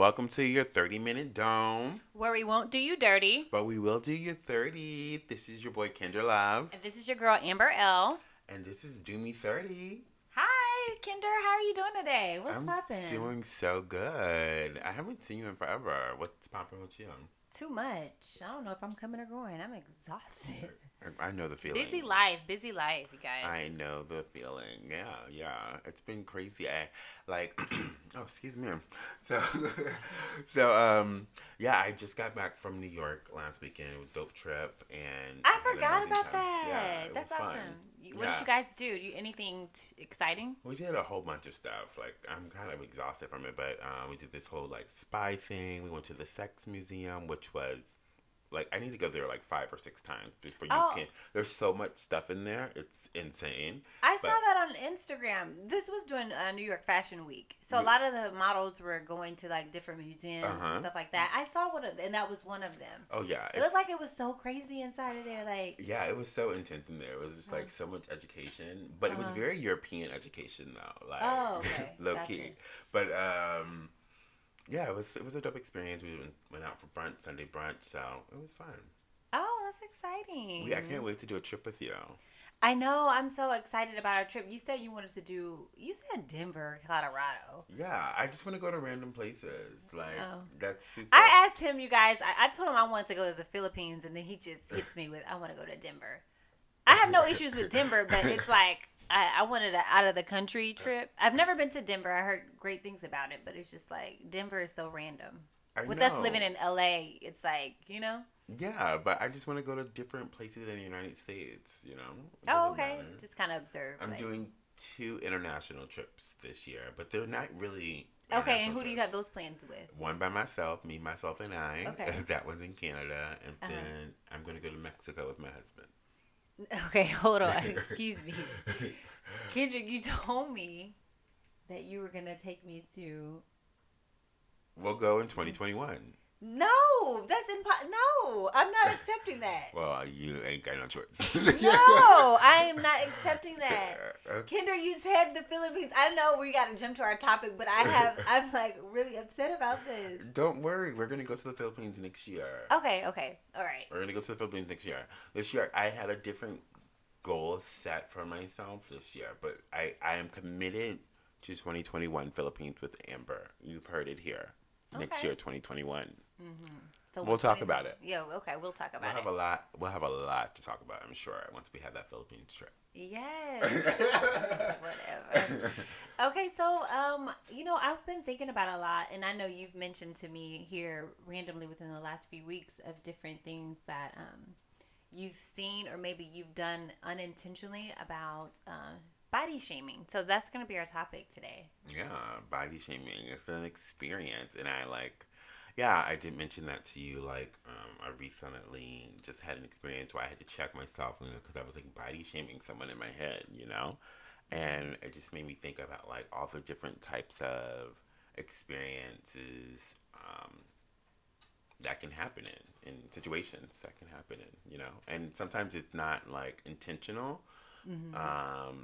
Welcome to your 30-minute dome, where we won't do you dirty, but we will do your 30. This is your boy K3nderLove, and this is your girl Amber L., and this is DoMeThirty. Hi, K3nder. How are you doing today? What's poppin'? I'm doing so good. I haven't seen you in forever. What's poppin' with you? Too much. I don't know if I'm coming or going. I'm exhausted. I know the feeling. Busy life, you guys. I know the feeling. Yeah. It's been crazy. Oh, excuse me. So, I just got back from New York last weekend. It was a dope trip, and I forgot about that. Yeah, that's awesome. What did you guys do? Anything exciting? We did a whole bunch of stuff. I'm kind of exhausted from it, but we did this whole spy thing. We went to the sex museum, which was I need to go there 5 or 6 times before you can. There's so much stuff in there. It's insane. I saw that on Instagram. This was during New York Fashion Week. So a lot of the models were going to different museums and stuff like that. I saw one of them, and that was one of them. Oh, yeah. It looked like it was so crazy inside of there. Yeah, it was so intense in there. It was just so much education. But it was very European education, though. Okay. Low gotcha. Key. But, yeah, it was a dope experience. We went out for brunch, Sunday brunch, so it was fun. Oh, that's exciting. I can't wait to do a trip with you. I know. I'm so excited about our trip. You said you wanted to do... You said Denver, Colorado. Yeah, I just want to go to random places. That's super... I asked him, you guys. I told him I wanted to go to the Philippines, and then he just hits me with, I want to go to Denver. I have no issues with Denver, but it's I wanted an out-of-the-country trip. I've never been to Denver. I heard great things about it, but it's just Denver is so random. With us living in L.A., it's Yeah, but I just want to go to different places in the United States, Oh, okay. Matter. Just kind of observe. I'm doing 2 international trips this year, but they're not really... Okay, and who do you have those plans with? One by myself, me, myself, and I. Okay. That one's in Canada. And then I'm going to go to Mexico with my husband. Okay, hold on. Excuse me. Kendrick, you told me that you were going to take me to... We'll go in 2021. No, that's impossible. No, I'm not accepting that. Well, you ain't got no choice. No, I am not accepting that. K3nder, you said the Philippines. I know we got to jump to our topic, but I'm really upset about this. Don't worry. We're going to go to the Philippines next year. Okay. All right. We're going to go to the Philippines next year. This year, I had a different goal set for myself this year, but I am committed to 2021 Philippines with Amber. You've heard it here. Next year, 2021. Mm-hmm. So we'll talk about it. Yeah, okay, we'll talk about it. We'll have a lot to talk about, I'm sure, once we have that Philippines trip. Yes. Whatever. Okay, so, I've been thinking about a lot, and I know you've mentioned to me here randomly within the last few weeks of different things that you've seen or maybe you've done unintentionally about body shaming. So that's going to be our topic today. Yeah, body shaming. It's an experience. And I did mention that to you. I recently just had an experience where I had to check myself because I was body shaming someone in my head, And it just made me think about all the different types of experiences that can happen in situations that can happen in, And sometimes it's not intentional. Mm-hmm.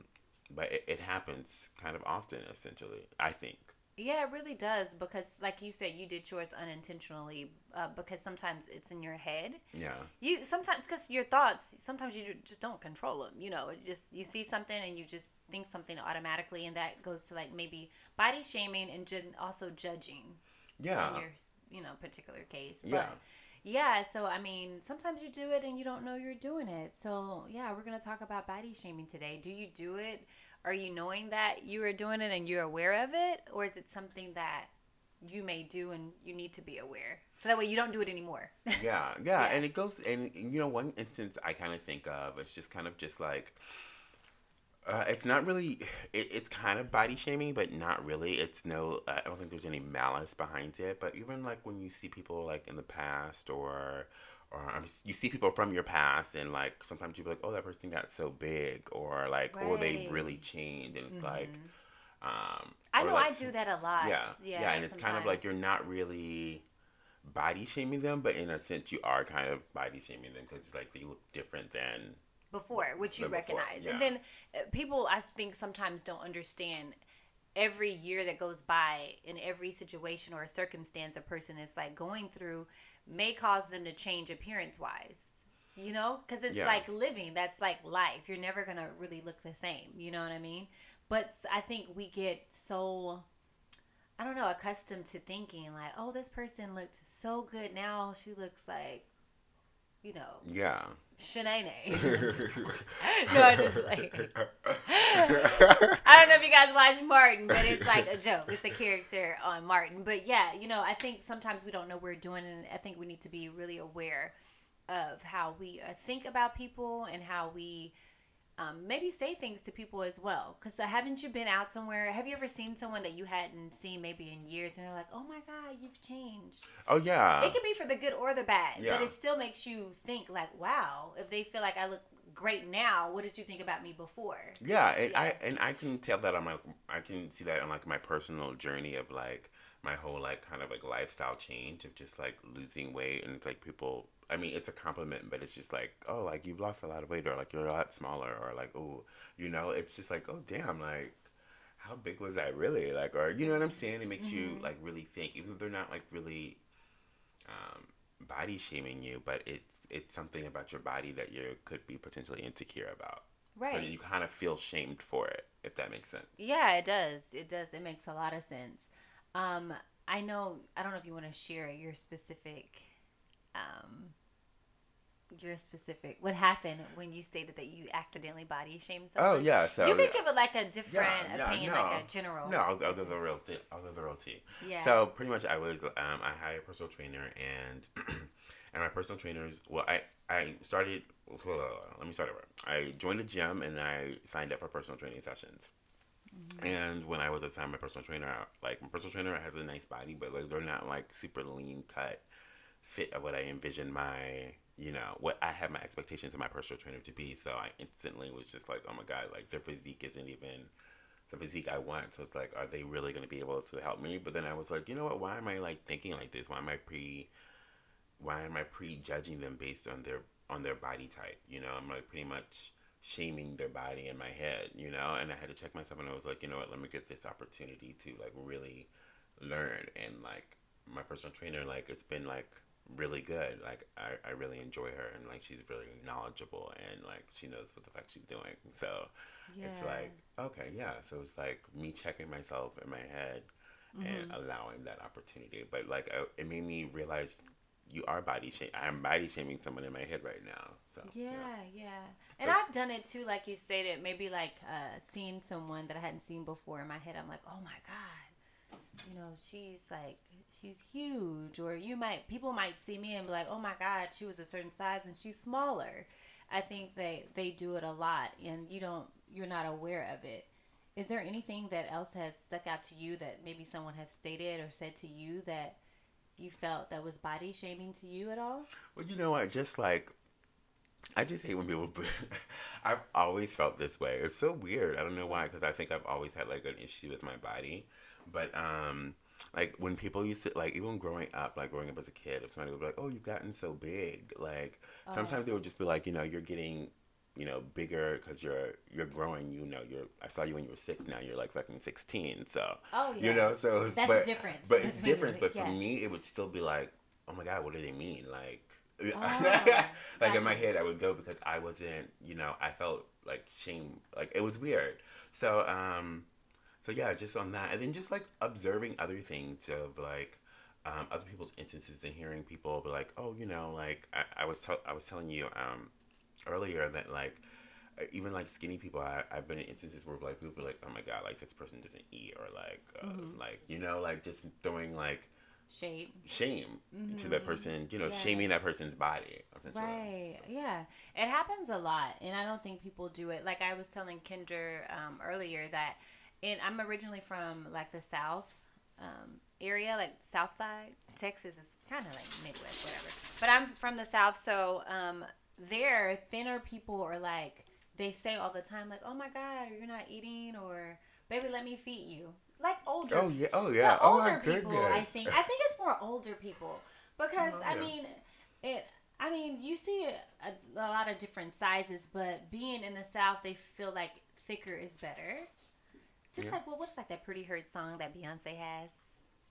But it happens kind of often, essentially, I think. Yeah, it really does because, you said, you did yours unintentionally because sometimes it's in your head. Yeah. Because your thoughts, sometimes you just don't control them, You see something and you just think something automatically, and that goes to, maybe body shaming and also judging. Yeah. In your, particular case. But, yeah, so, sometimes you do it and you don't know you're doing it. So, yeah, we're going to talk about body shaming today. Do you do it? Are you knowing that you are doing it and you're aware of it? Or is it something that you may do and you need to be aware? So that way you don't do it anymore. Yeah. And it goes, and, one instance I kind of think of, it's just kind of it's not really, it's kind of body shaming, but not really. It's no, I don't think there's any malice behind it. But even when you see people in the past or you see people from your past and sometimes you be oh, that person got so big or right. Oh, they've really changed. And it's mm-hmm. I know I do that a lot. Yeah. And sometimes. It's kind of you're not really body shaming them, but in a sense you are kind of body shaming them because they look different than... Before, which you recognize. Yeah. And then people, I think, sometimes don't understand every year that goes by, in every situation or circumstance a person is like going through, may cause them to change appearance wise, you know, because it's like living. That's like life. You're never going to really look the same. You know what I mean? But I think we get so, I don't know, accustomed to thinking like, oh, this person looked so good. Now she looks like, you know. Yeah. Shanae. No, I just like. I don't know if you guys watch Martin, but it's like a joke. It's a character on Martin. But yeah, you know, I think sometimes we don't know what we're doing, and I think we need to be really aware of how we think about people and how we maybe say things to people as well. Because haven't you been out somewhere? Have you ever seen someone that you hadn't seen maybe in years and they're like, oh my God, you've changed? Oh, yeah. It could be for the good or the bad, but it still makes you think like, wow, if they feel like I look great now, what did you think about me before? Yeah, and I can tell that on my, I can see that on like my personal journey of like my whole like kind of like lifestyle change of just like losing weight, and it's like people, I mean, it's a compliment, but it's just like, oh, like, you've lost a lot of weight, or, like, you're a lot smaller, or, like, oh, you know, it's just like, oh, damn, like, how big was I really? Like, or, you know what I'm saying? It makes you, like, really think, even though they're not, like, really body shaming you, but it's something about your body that you could be potentially insecure about. Right. So you kind of feel shamed for it, if that makes sense. Yeah, it does. It does. It makes a lot of sense. I know, I don't know if you want to share your specific what happened when you stated that you accidentally body shamed someone. Oh yeah, so you could give it like a different opinion, like a general. No, I'll go the real thing. I'll go the real tea. Yeah. So pretty much, I was I hired a personal trainer, and and my personal trainers. Well, I started. Let me start over. I joined a gym and I signed up for personal training sessions. Mm-hmm. And when I was assigned my personal trainer, like my personal trainer has a nice body, but like they're not like super lean cut. Fit of what I envisioned my, you know, what I had my expectations of my personal trainer to be. So I instantly was just like, oh my God, like their physique isn't even the physique I want. So it's like, are they really going to be able to help me? But then I was like, you know what? Why am I like thinking like this? Why am I prejudging them based on their body type? You know, I'm like pretty much shaming their body in my head, you know? And I had to check myself, and I was like, you know what? Let me get this opportunity to like really learn. And like my personal trainer, like it's been like really good. Like I really enjoy her, and like she's really knowledgeable, and like she knows what the fuck she's doing. So it's like, okay, yeah. So it's like me checking myself in my head and allowing that opportunity. But like it made me realize you are body shaming. I'm body shaming someone in my head right now. So yeah. And so, I've done it too, like you stated, maybe like seeing someone that I hadn't seen before. In my head I'm like, oh my God, you know, she's like, she's huge, or people might see me and be like, oh my God, she was a certain size and she's smaller. I think they do it a lot, and you're not aware of it. Is there anything that else has stuck out to you that maybe someone has stated or said to you that you felt that was body shaming to you at all? Well, you know what, just like, I just hate when people, I've always felt this way. It's so weird. I don't know why, because I think I've always had like an issue with my body, but, like, when people used to, like, even growing up as a kid, if somebody would be like, oh, you've gotten so big, like, sometimes they would just be like, you know, you're getting, you know, bigger because you're growing, you know, I saw you when you were 6, now you're, like, fucking 16, so. Oh, yeah. You know, so. That's a difference. But it's different, but for me, it would still be like, oh, my God, what do they mean? Like, in my head, I would go because I wasn't, you know, I felt, like, shame. Like, it was weird. So, so yeah, just on that, and then just like observing other things of like other people's instances, and hearing people be like, "Oh, you know, like I was telling you earlier that like even like skinny people, I've been in instances where like people be like, oh my God, like this person doesn't eat, or like like, you know, like just throwing like shame to that person, you know, shaming that person's body. Right. Yeah, it happens a lot, and I don't think people do it. Like I was telling Kendra earlier that. And I'm originally from, like, the South area, like, South Side. Texas is kind of, like, Midwest, whatever. But I'm from the South, so there, thinner people are, like, they say all the time, like, oh, my God, you're not eating, or, baby, let me feed you. Like, older. Oh, yeah. Oh, yeah. Oh, my goodness. Older people, I think. I think it's more older people. Because, I mean, you see a lot of different sizes, but being in the South, they feel like thicker is better. Just like, well, what's like that Pretty Hurt song that Beyonce has?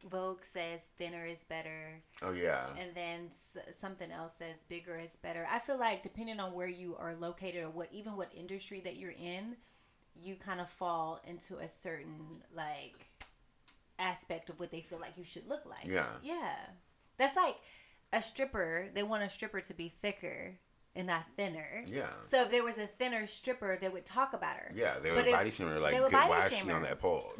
Vogue says thinner is better. Oh, yeah. And then something else says bigger is better. I feel like depending on where you are located or what, even what industry that you're in, you kind of fall into a certain, like, aspect of what they feel like you should look like. Yeah. Yeah. That's like a stripper. They want a stripper to be thicker and not thinner. Yeah. So if there was a thinner stripper, they would talk about her. Yeah, they would body shame her, like, good, why is she on that pole?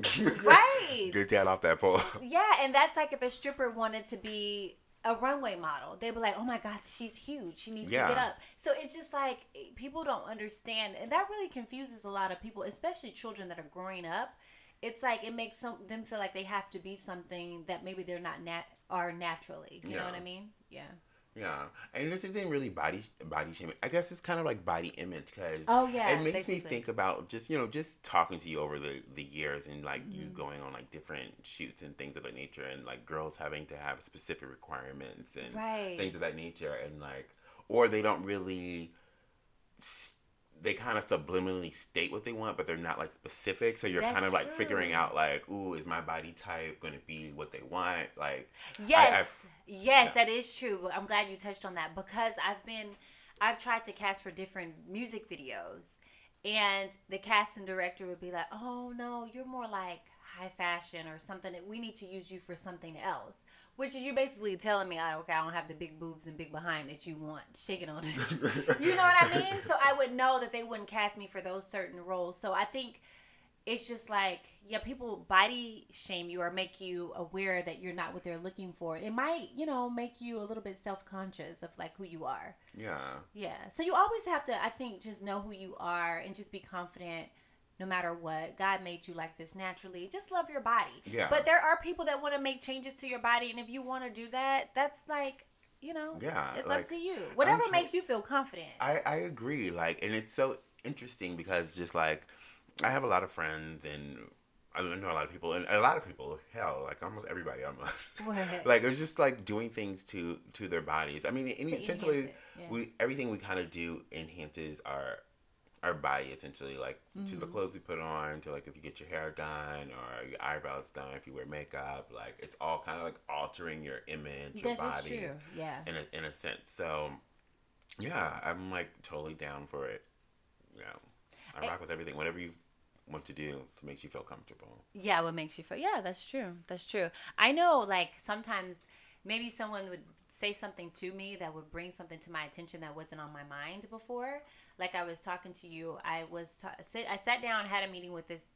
Right. Get that off that pole. Yeah, and that's like if a stripper wanted to be a runway model. They'd be like, oh my God, she's huge. She needs to get up. So it's just like people don't understand. And that really confuses a lot of people, especially children that are growing up. It's like it makes them feel like they have to be something that maybe they're not are naturally. You know what I mean? Yeah. Yeah, and this isn't really body shaming. I guess it's kind of like body image because it makes basically. Me think about just, you know, just talking to you over the years and, like, you going on, like, different shoots and things of that nature and, like, girls having to have specific requirements and things of that nature and, like, or they don't really... they kind of subliminally state what they want, but they're not, like, specific. So you're kind of, like, figuring out, like, ooh, is my body type going to be what they want? Like, yes, that is true. I'm glad you touched on that because I've tried to cast for different music videos and the casting director would be like, oh no, you're more like high fashion or something. We need to use you for something else, which is you're basically telling me, okay, I don't have the big boobs and big behind that you want shaking on it. You know what I mean? So I would know that they wouldn't cast me for those certain roles. So I think it's just like, yeah, people body shame you or make you aware that you're not what they're looking for. It might, you know, make you a little bit self-conscious of, like, who you are. Yeah. Yeah. So you always have to, I think, just know who you are and just be confident. No matter what, God made you like this naturally. Just love your body. Yeah. But there are people that want to make changes to your body, and if you want to do that, that's like, you know, it's like, up to you. Whatever makes you feel confident. I agree. Like, and it's so interesting because just like, I have a lot of friends and I know a lot of people, hell, like almost everybody almost. What? Like, it's just like doing things to their bodies. I mean, essentially, everything we kind of do enhances our body, essentially, like, to the clothes we put on, to, like, if you get your hair done or your eyebrows done, if you wear makeup, like, it's all kind of, like, altering your image, your body. That's true, yeah. In a sense. So, yeah, I'm, like, totally down for it. Yeah. I rock with everything. Whatever you want to do to make you feel comfortable. Yeah, what makes you feel... Yeah, that's true. That's true. I know, like, sometimes... Maybe someone would say something to me that would bring something to my attention that wasn't on my mind before. Like I was talking to you, I sat down, had a meeting with this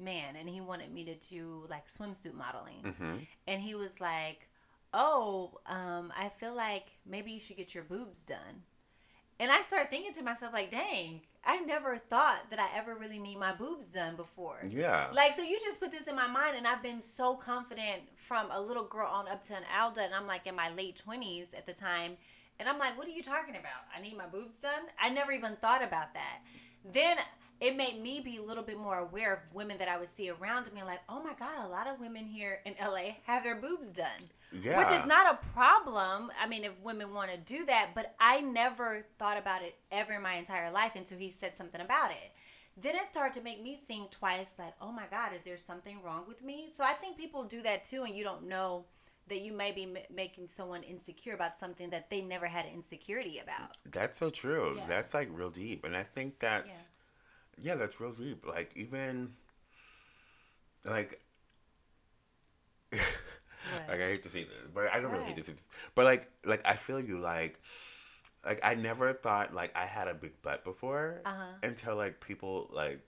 man, and he wanted me to do like swimsuit modeling. Mm-hmm. And he was like, "Oh, I feel like maybe you should get your boobs done." And I started thinking to myself, like, dang, I never thought that I ever really need my boobs done before. Yeah. Like, so you just put this in my mind, and I've been so confident from a little girl on up to an Alda, and I'm, like, in my late 20s at the time, and I'm like, what are you talking about? I need my boobs done? I never even thought about that. Then it made me be a little bit more aware of women that I would see around me, like, oh, my God, a lot of women here in L.A. have their boobs done. Yeah. Which is not a problem, I mean, if women want to do that, but I never thought about it ever in my entire life until he said something about it. Then it started to make me think twice, like, oh my God, is there something wrong with me? So I think people do that too, and you don't know that you may be making someone insecure about something that they never had an insecurity about. That's so true. Yeah. That's like real deep, and I think that's, that's real deep. Like, even, like... Like, I hate to say this, but I don't really hate to say this. But, like I feel you, like, I never thought, like, I had a big butt before until, like, people, like,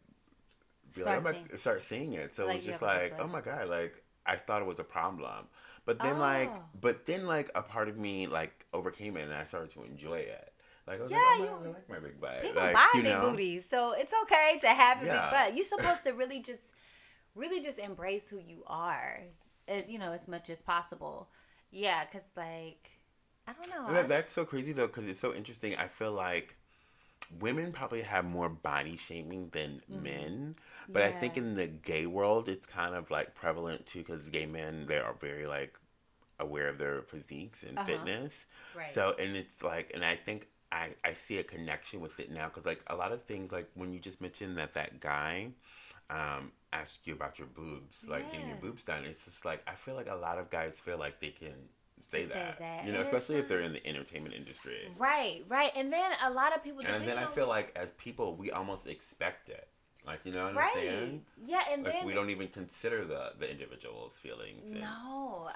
start seeing it. So, like, it's just like, oh, my God, like, I thought it was a problem. But then, like, a part of me, like, overcame it, and I started to enjoy it. Like, I was like, oh, I like my big butt. People like, buy big booties, so it's okay to have a big butt. You're supposed to really just embrace who you are. You know, as much as possible. Yeah, because, like, I don't know. That's so crazy, though, because it's so interesting. I feel like women probably have more body shaming than men. But I think in the gay world, it's kind of, like, prevalent, too, because gay men, they are very, like, aware of their physiques and fitness. Right. So, and it's, like, and I think I see a connection with it now because, like, a lot of things, like, when you just mentioned that guy... ask you about your boobs, like getting your boobs done. It's just like, I feel like a lot of guys feel like they can say that. You know, especially if they're in the entertainment industry. Right. And then a lot of people... And then I feel like as people, we almost expect it. Like, you know what I'm saying? Yeah, and like, then... we don't even consider the individual's feelings and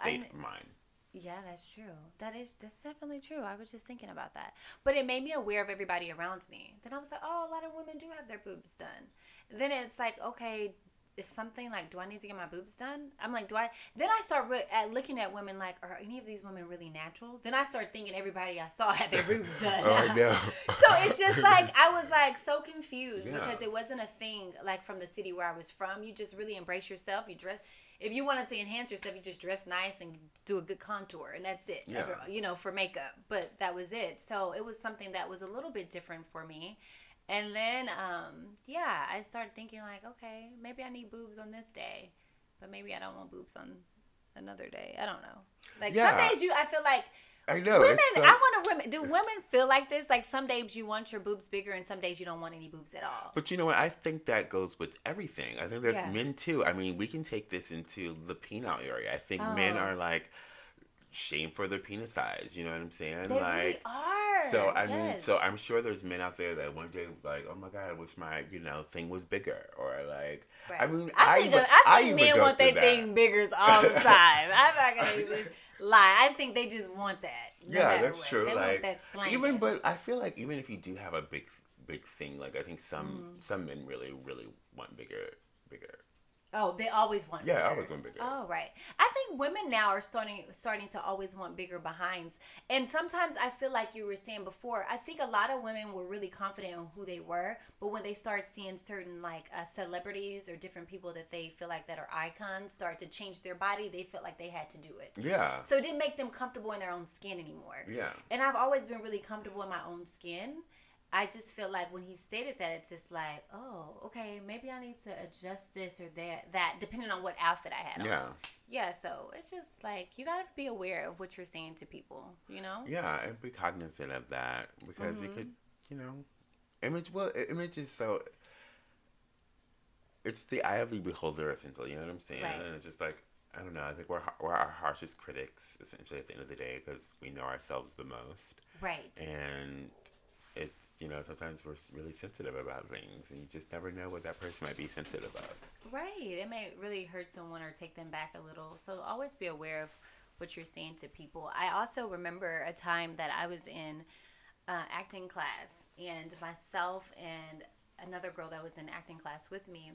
state of mind. Yeah, that's true. That's definitely true. I was just thinking about that. But it made me aware of everybody around me. Then I was like, oh, a lot of women do have their boobs done. Then it's like, okay... It's something like, do I need to get my boobs done? I'm like, do I? Then I start looking at women like, are any of these women really natural? Then I start thinking everybody I saw had their boobs done. Oh, I know. So it's just like, I was like so confused because it wasn't a thing like from the city where I was from. You just really embrace yourself. You dress. If you wanted to enhance yourself, you just dress nice and do a good contour, and that's it, you know, for makeup. But that was it. So it was something that was a little bit different for me. And then, I started thinking like, okay, maybe I need boobs on this day, but maybe I don't want boobs on another day. I don't know. Like some days I feel like I know women. Do women feel like this? Like some days you want your boobs bigger and some days you don't want any boobs at all. But you know what? I think that goes with everything. I think there's men too. I mean, we can take this into the penile area. I think men are like shamed for their penis size. You know what I'm saying? They really are. So, I mean, I'm sure there's men out there that one day, like, oh, my God, I wish my, you know, thing was bigger. Or, like, I mean, I think men want their thing bigger all the time. I'm not going to even lie. I think they just want that. No matter what. True. They like, want that even, but I feel like even if you do have a big thing, like, I think some men really, really want bigger. Oh, they always want bigger. Yeah, I always want bigger. Oh, right. I think women now are starting to always want bigger behinds. And sometimes I feel like you were saying before, I think a lot of women were really confident in who they were, but when they start seeing certain like celebrities or different people that they feel like that are icons start to change their body, they felt like they had to do it. Yeah. So it didn't make them comfortable in their own skin anymore. Yeah. And I've always been really comfortable in my own skin. I just feel like when he stated that, it's just like, oh, okay, maybe I need to adjust this or that, depending on what outfit I had on. Yeah, so it's just like, you got to be aware of what you're saying to people, you know? Yeah, and be cognizant of that because it could, you know, image is so, it's the eye of the beholder, essentially, you know what I'm saying? Right. And it's just like, I don't know, I think we're our harshest critics, essentially, at the end of the day because we know ourselves the most. Right. And... it's, you know, sometimes we're really sensitive about things and you just never know what that person might be sensitive about. Right. It may really hurt someone or take them back a little. So always be aware of what you're saying to people. I also remember a time that I was in acting class and myself and another girl that was in acting class with me,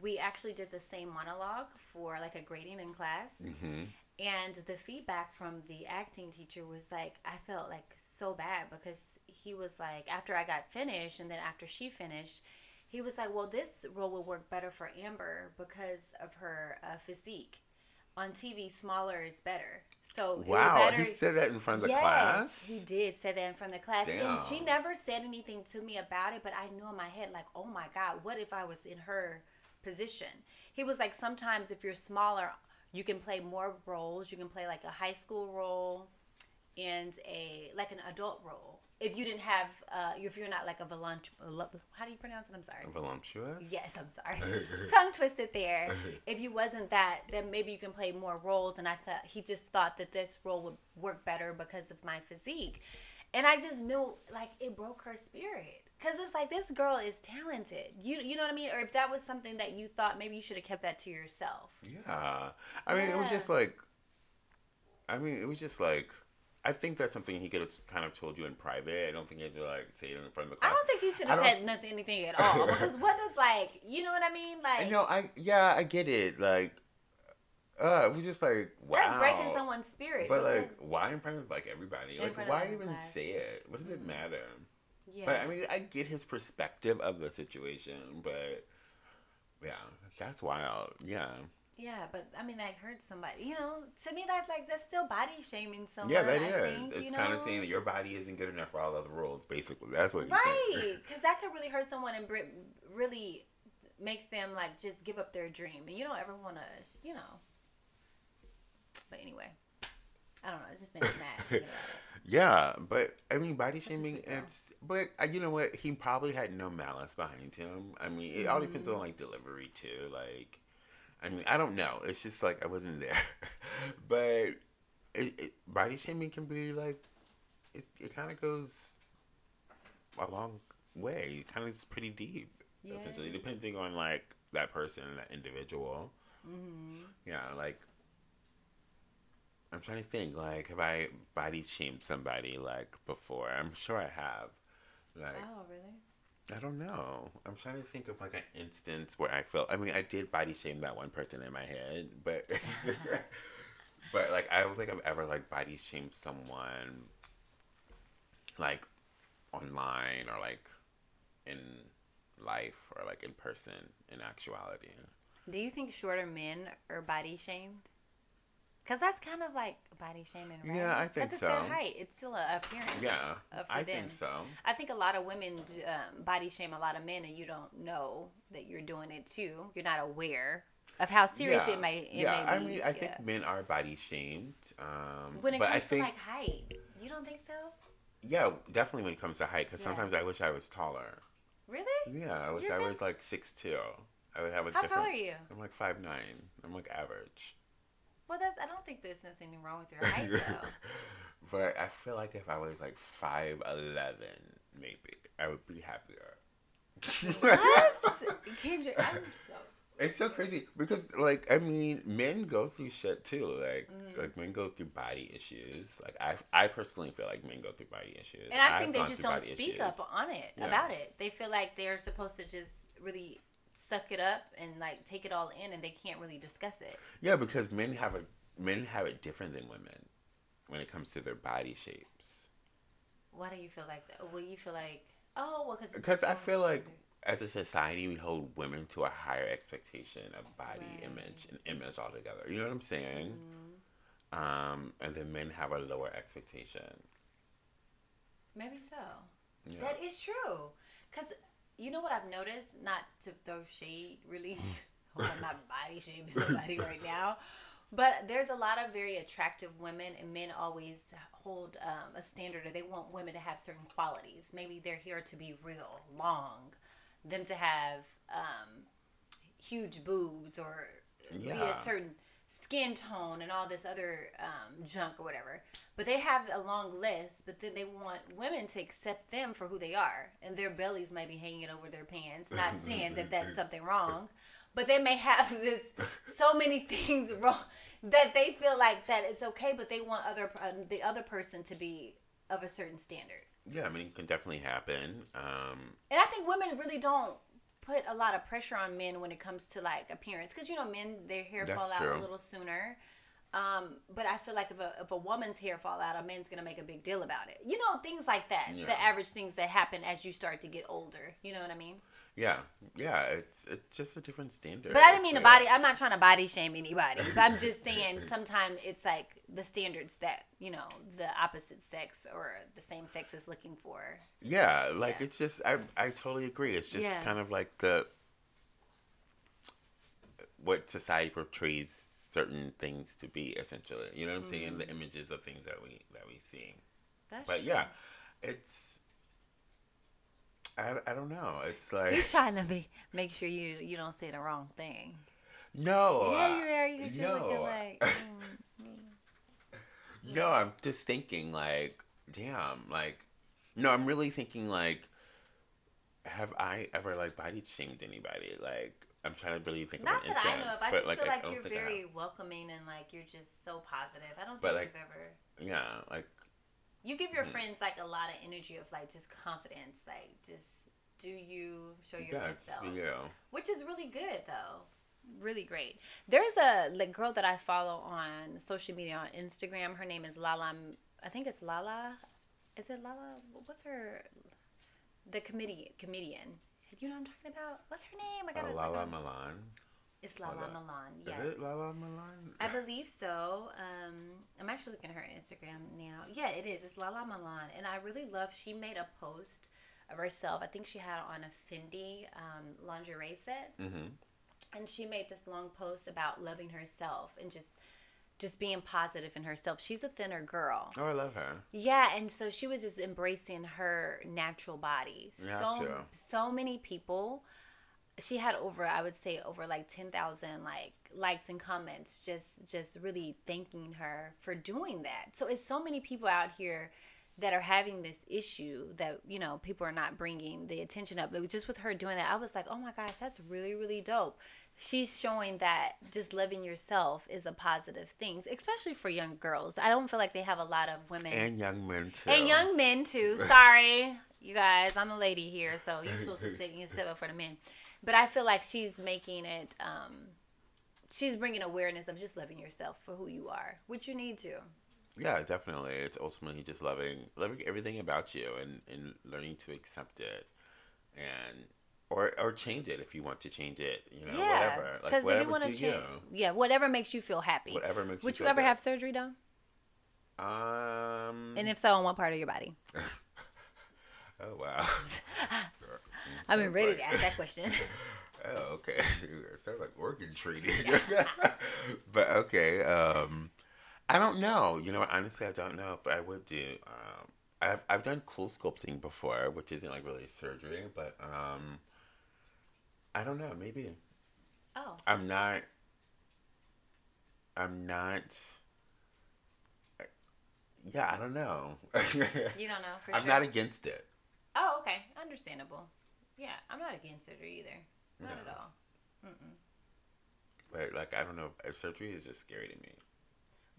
we actually did the same monologue for like a grading in class. Mm-hmm. And the feedback from the acting teacher was like, I felt like so bad because he was like, after I got finished and then after she finished, he was like, well, this role will work better for Amber because of her physique. On TV, smaller is better. So wow, he said that in front of the class? Yes, he did say that in front of the class. Damn. And she never said anything to me about it, but I knew in my head, like, oh my God, what if I was in her position? He was like, sometimes if you're smaller... you can play more roles. You can play like a high school role and an adult role. If you didn't have, if you're not like a voluptuous, how do you pronounce it? I'm sorry. Voluptuous? Yes, I'm sorry. Tongue twisted there. If you wasn't that, then maybe you can play more roles. And I thought, he just thought that this role would work better because of my physique. And I just knew, like, it broke her spirit. Because it's like, this girl is talented. You know what I mean? Or if that was something that you thought, maybe you should have kept that to yourself. Yeah. I mean, it was just like, I think that's something he could have kind of told you in private. I don't think he had to, like, say it in front of the class. I don't think he should have said anything at all. Because what is, like, you know what I mean? Like, no, I get it. Like, it was just like, wow. That's breaking someone's spirit. But, like, why in front of, like, everybody? Like, why even say it? What does it matter? Yeah. But I mean, I get his perspective of the situation, but yeah, that's wild. Yeah. Yeah, but I mean, I heard somebody, you know, to me that's still body shaming someone. Yeah, that is. It's kind of saying that your body isn't good enough for all other roles, basically. That's what. Right, because that could really hurt someone and really make them like just give up their dream, and you don't ever want to, you know. But anyway, I don't know. It just makes me mad. Yeah, but I mean, body shaming. But you know what? He probably had no malice behind him. I mean, it all depends on like delivery too. Like, I mean, I don't know. It's just like I wasn't there. But body shaming can be like, it kind of goes a long way. It kind of is pretty deep, essentially, depending on like that person, that individual. Mm-hmm. Yeah, like. I'm trying to think, like, have I body shamed somebody, like, before? I'm sure I have. Like, oh, really? I don't know. I'm trying to think of, like, an instance where I felt... I mean, I did body shame that one person in my head, but... but, like, I don't think I've ever, like, body shamed someone, like, online or, like, in life or, like, in person, in actuality. Do you think shorter men are body shamed? Because that's kind of like body shaming, right? Yeah, I think so. Because it's their height. It's still an appearance. Yeah, I think so. I think a lot of women body shame a lot of men, and you don't know that you're doing it too. You're not aware of how serious it may be. Yeah, I mean, I think men are body shamed. When it comes to like height, you don't think so? Yeah, definitely when it comes to height, because sometimes I wish I was taller. Really? Yeah, I wish I was like 6'2". I would have a different... How tall are you? I'm like 5'9". I'm like average. Well, I don't think there's nothing wrong with your height, though. But I feel like if I was, like, 5'11", maybe, I would be happier. What? Kendrick, I'm so... It's so crazy because, like, I mean, men go through shit, too. Like, like men go through body issues. Like, I personally feel like men go through body issues. And I think they just don't speak up on it, about it. They feel like they're supposed to just really... suck it up and like take it all in, and they can't really discuss it. Yeah, because men have it different than women when it comes to their body shapes. Why do you feel like that? Well, you feel like because I feel like as a society we hold women to a higher expectation of body image and image altogether. You know what I'm saying? Mm-hmm. And then men have a lower expectation. Maybe so. Yeah. That is true, because. You know what I've noticed? Not to throw shade, really. I'm not body shaming anybody right now. But there's a lot of very attractive women, and men always hold a standard, or they want women to have certain qualities. Maybe their hair to be real long, them to have huge boobs, or be a certain skin tone and all this other junk or whatever. But they have a long list, but then they want women to accept them for who they are. And their bellies may be hanging over their pants, not saying that that's something wrong. But they may have this so many things wrong that they feel like that it's okay, but they want the other person to be of a certain standard. Yeah, I mean, it can definitely happen. And I think women really don't put a lot of pressure on men when it comes to, like, appearance. Because, you know, men, their hair fall out a little sooner. But I feel like if a woman's hair fall out, a man's going to make a big deal about it. You know, things like that. Yeah. The average things that happen as you start to get older. You know what I mean? Yeah. Yeah. It's just a different standard. But I didn't mean to body. I'm not trying to body shame anybody. But I'm just saying sometimes it's like the standards that, you know, the opposite sex or the same sex is looking for. Yeah. Like it's just, I totally agree. It's just kind of like what society portrays certain things to be, essentially. You know what I'm saying? The images of things that we see. That's true. It's I don't know. It's like he's trying to make sure you don't say the wrong thing. No. Yeah, you are. You're looking like. No, I'm just thinking like, damn, like, no, I'm really thinking like, have I ever like body shamed anybody? Like. I'm trying to really think of an instance. Not that I know of. I just feel like you're very welcoming and, like, you're just so positive. I don't think you've ever... Yeah, like... You give your friends, like, a lot of energy of, like, just confidence. Like, just do you, show your best self. Which is really good, though. Really great. There's a girl that I follow on social media, on Instagram. Her name is Lala... I think it's Lala... Is it Lala? What's her... The comedian. You know what I'm talking about? What's her name? Lala Milan. It's Lala Milan, yes. Is it Lala Milan? I believe so. I'm actually looking at her Instagram now. Yeah, it is. It's Lala Milan. And I really love, she made a post of herself. I think she had on a Fendi lingerie set. Mm-hmm. And she made this long post about loving herself and just just being positive in herself. She's a thinner girl. Oh, I love her. Yeah, and so she was just embracing her natural body. So many people. She had over 10,000 likes and comments just really thanking her for doing that. So it's so many people out here that are having this issue that, you know, people are not bringing the attention up. But just with her doing that, I was like, oh my gosh, that's really, really dope. She's showing that just loving yourself is a positive thing, especially for young girls. I don't feel like they have a lot of women. And young men, too. Sorry, you guys. I'm a lady here, so you're supposed to step up for the men. But I feel like she's making it, she's bringing awareness of just loving yourself for who you are, which you need to. Yeah, definitely. It's ultimately just loving everything about you and learning to accept it and or change it if you want to change it, you know, whatever. Like, because if you want to change, whatever makes you feel happy. Whatever makes you feel happy. Would you ever have surgery, though? And if so, on what part of your body? Oh, wow. I've been ready to ask that question. Oh, okay. It sounds like organ treating. But, okay, I don't know. You know, honestly, I don't know if I would do. I've done cool sculpting before, which isn't like really surgery, but I don't know. Maybe. Oh. I'm not. Yeah, I don't know. You don't know for sure. I'm not against it. Oh, okay, understandable. Yeah, I'm not against surgery either. Not at all. Mm-mm. But like, I don't know. If surgery is just scary to me.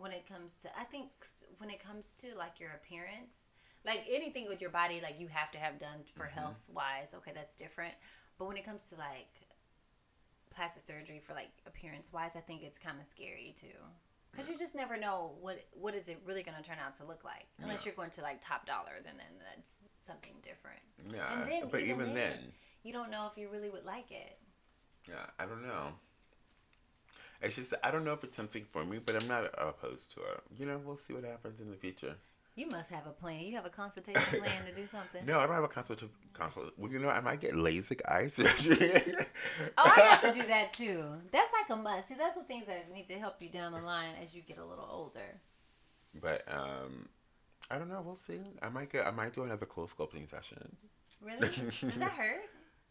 I think when it comes to like your appearance, like anything with your body, like you have to have done for health wise. Okay, that's different. But when it comes to like plastic surgery for like appearance wise, I think it's kind of scary too, because you just never know what is it really going to turn out to look like, unless you're going to like top dollar. Then that's something different. Yeah, and then, but even then, you don't know if you really would like it. Yeah, I don't know. It's just, I don't know if it's something for me, but I'm not opposed to it. You know, we'll see what happens in the future. You must have a plan. You have a consultation plan to do something. No, I don't have a consultation. Well, you know, I might get LASIK eye surgery. Oh, I have to do that, too. That's like a must. See, that's the things that need to help you down the line as you get a little older. But, I don't know. We'll see. I might do another cool sculpting session. Really? Does that hurt?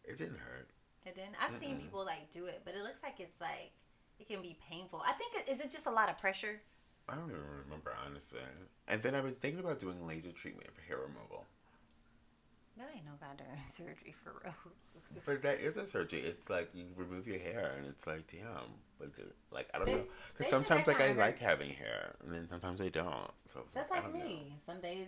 It didn't hurt. It didn't? I've seen people, like, do it, but it looks like it's, like... It can be painful. I think, is it just a lot of pressure? I don't even remember, honestly. And then I've been thinking about doing laser treatment for hair removal. That ain't no goddamn surgery for real. But that is a surgery. It's like you remove your hair and it's like, damn. Like, I don't know. Because sometimes like I like having hair and then sometimes I don't. So that's like me. Some days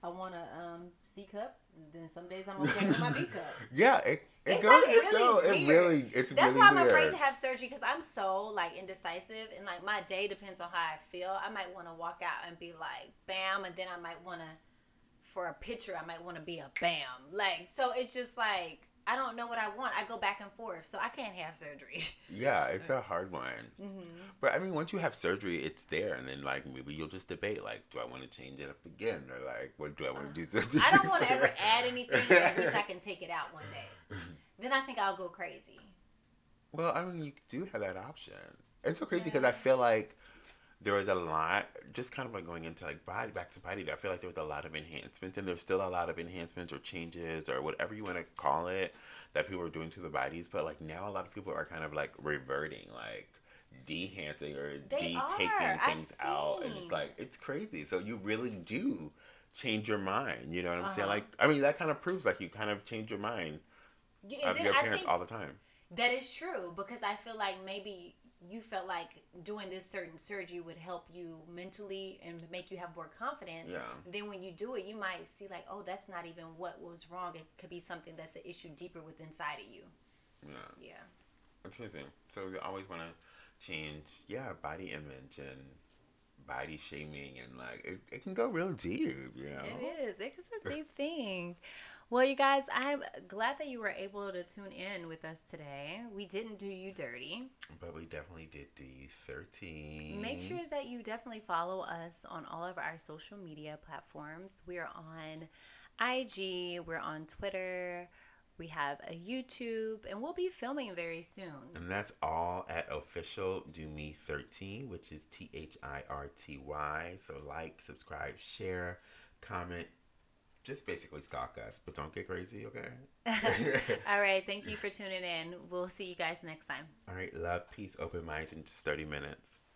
I want a C cup. Then some days I'm okay with my B cup. Yeah, it goes. Like really it's really weird. That's why I'm afraid to have surgery, because I'm so like indecisive and like my day depends on how I feel. I might want to walk out and be like bam, and then I might want to, for a picture, I might want to be a bam. Like, so it's just like I don't know what I want. I go back and forth, so I can't have surgery. Yeah, it's a hard one. Mm-hmm. But I mean, once you have surgery, it's there, and then like maybe you'll just debate like, do I want to change it up again, or like, what do I want to do? This I don't want to ever add anything. I wish I can take it out one day. Then I think I'll go crazy. Well, I mean, you do have that option. It's so crazy because I feel like there was a lot, just kind of like going into like body, back to body, I feel like there was a lot of enhancements, and there's still a lot of enhancements or changes or whatever you want to call it that people are doing to the bodies. But like now a lot of people are kind of like reverting, like de-hancing or de-taking things out. And it's like, it's crazy. So you really do change your mind. You know what I'm saying? Like, I mean, that kind of proves like you kind of change your mind of your parents all the time. That is true, because I feel like maybe you felt like doing this certain surgery would help you mentally and make you have more confidence. Yeah. Then when you do it, you might see like, oh, that's not even what was wrong. It could be something that's an issue deeper with inside of you. Yeah. Yeah. That's crazy. So you always want to change, body image and body shaming, and like it can go real deep, you know? It is. It's a deep thing. Well, you guys, I'm glad that you were able to tune in with us today. We didn't do you dirty. But we definitely did do you dirty. Make sure that you definitely follow us on all of our social media platforms. We are on IG. We're on Twitter. We have a YouTube, and we'll be filming very soon. And that's all at official DoMeThirty, which is Thirty. So like, subscribe, share, comment. Just basically stalk us, but don't get crazy, okay? All right. Thank you for tuning in. We'll see you guys next time. All right. Love, peace, open minds in just 30 minutes.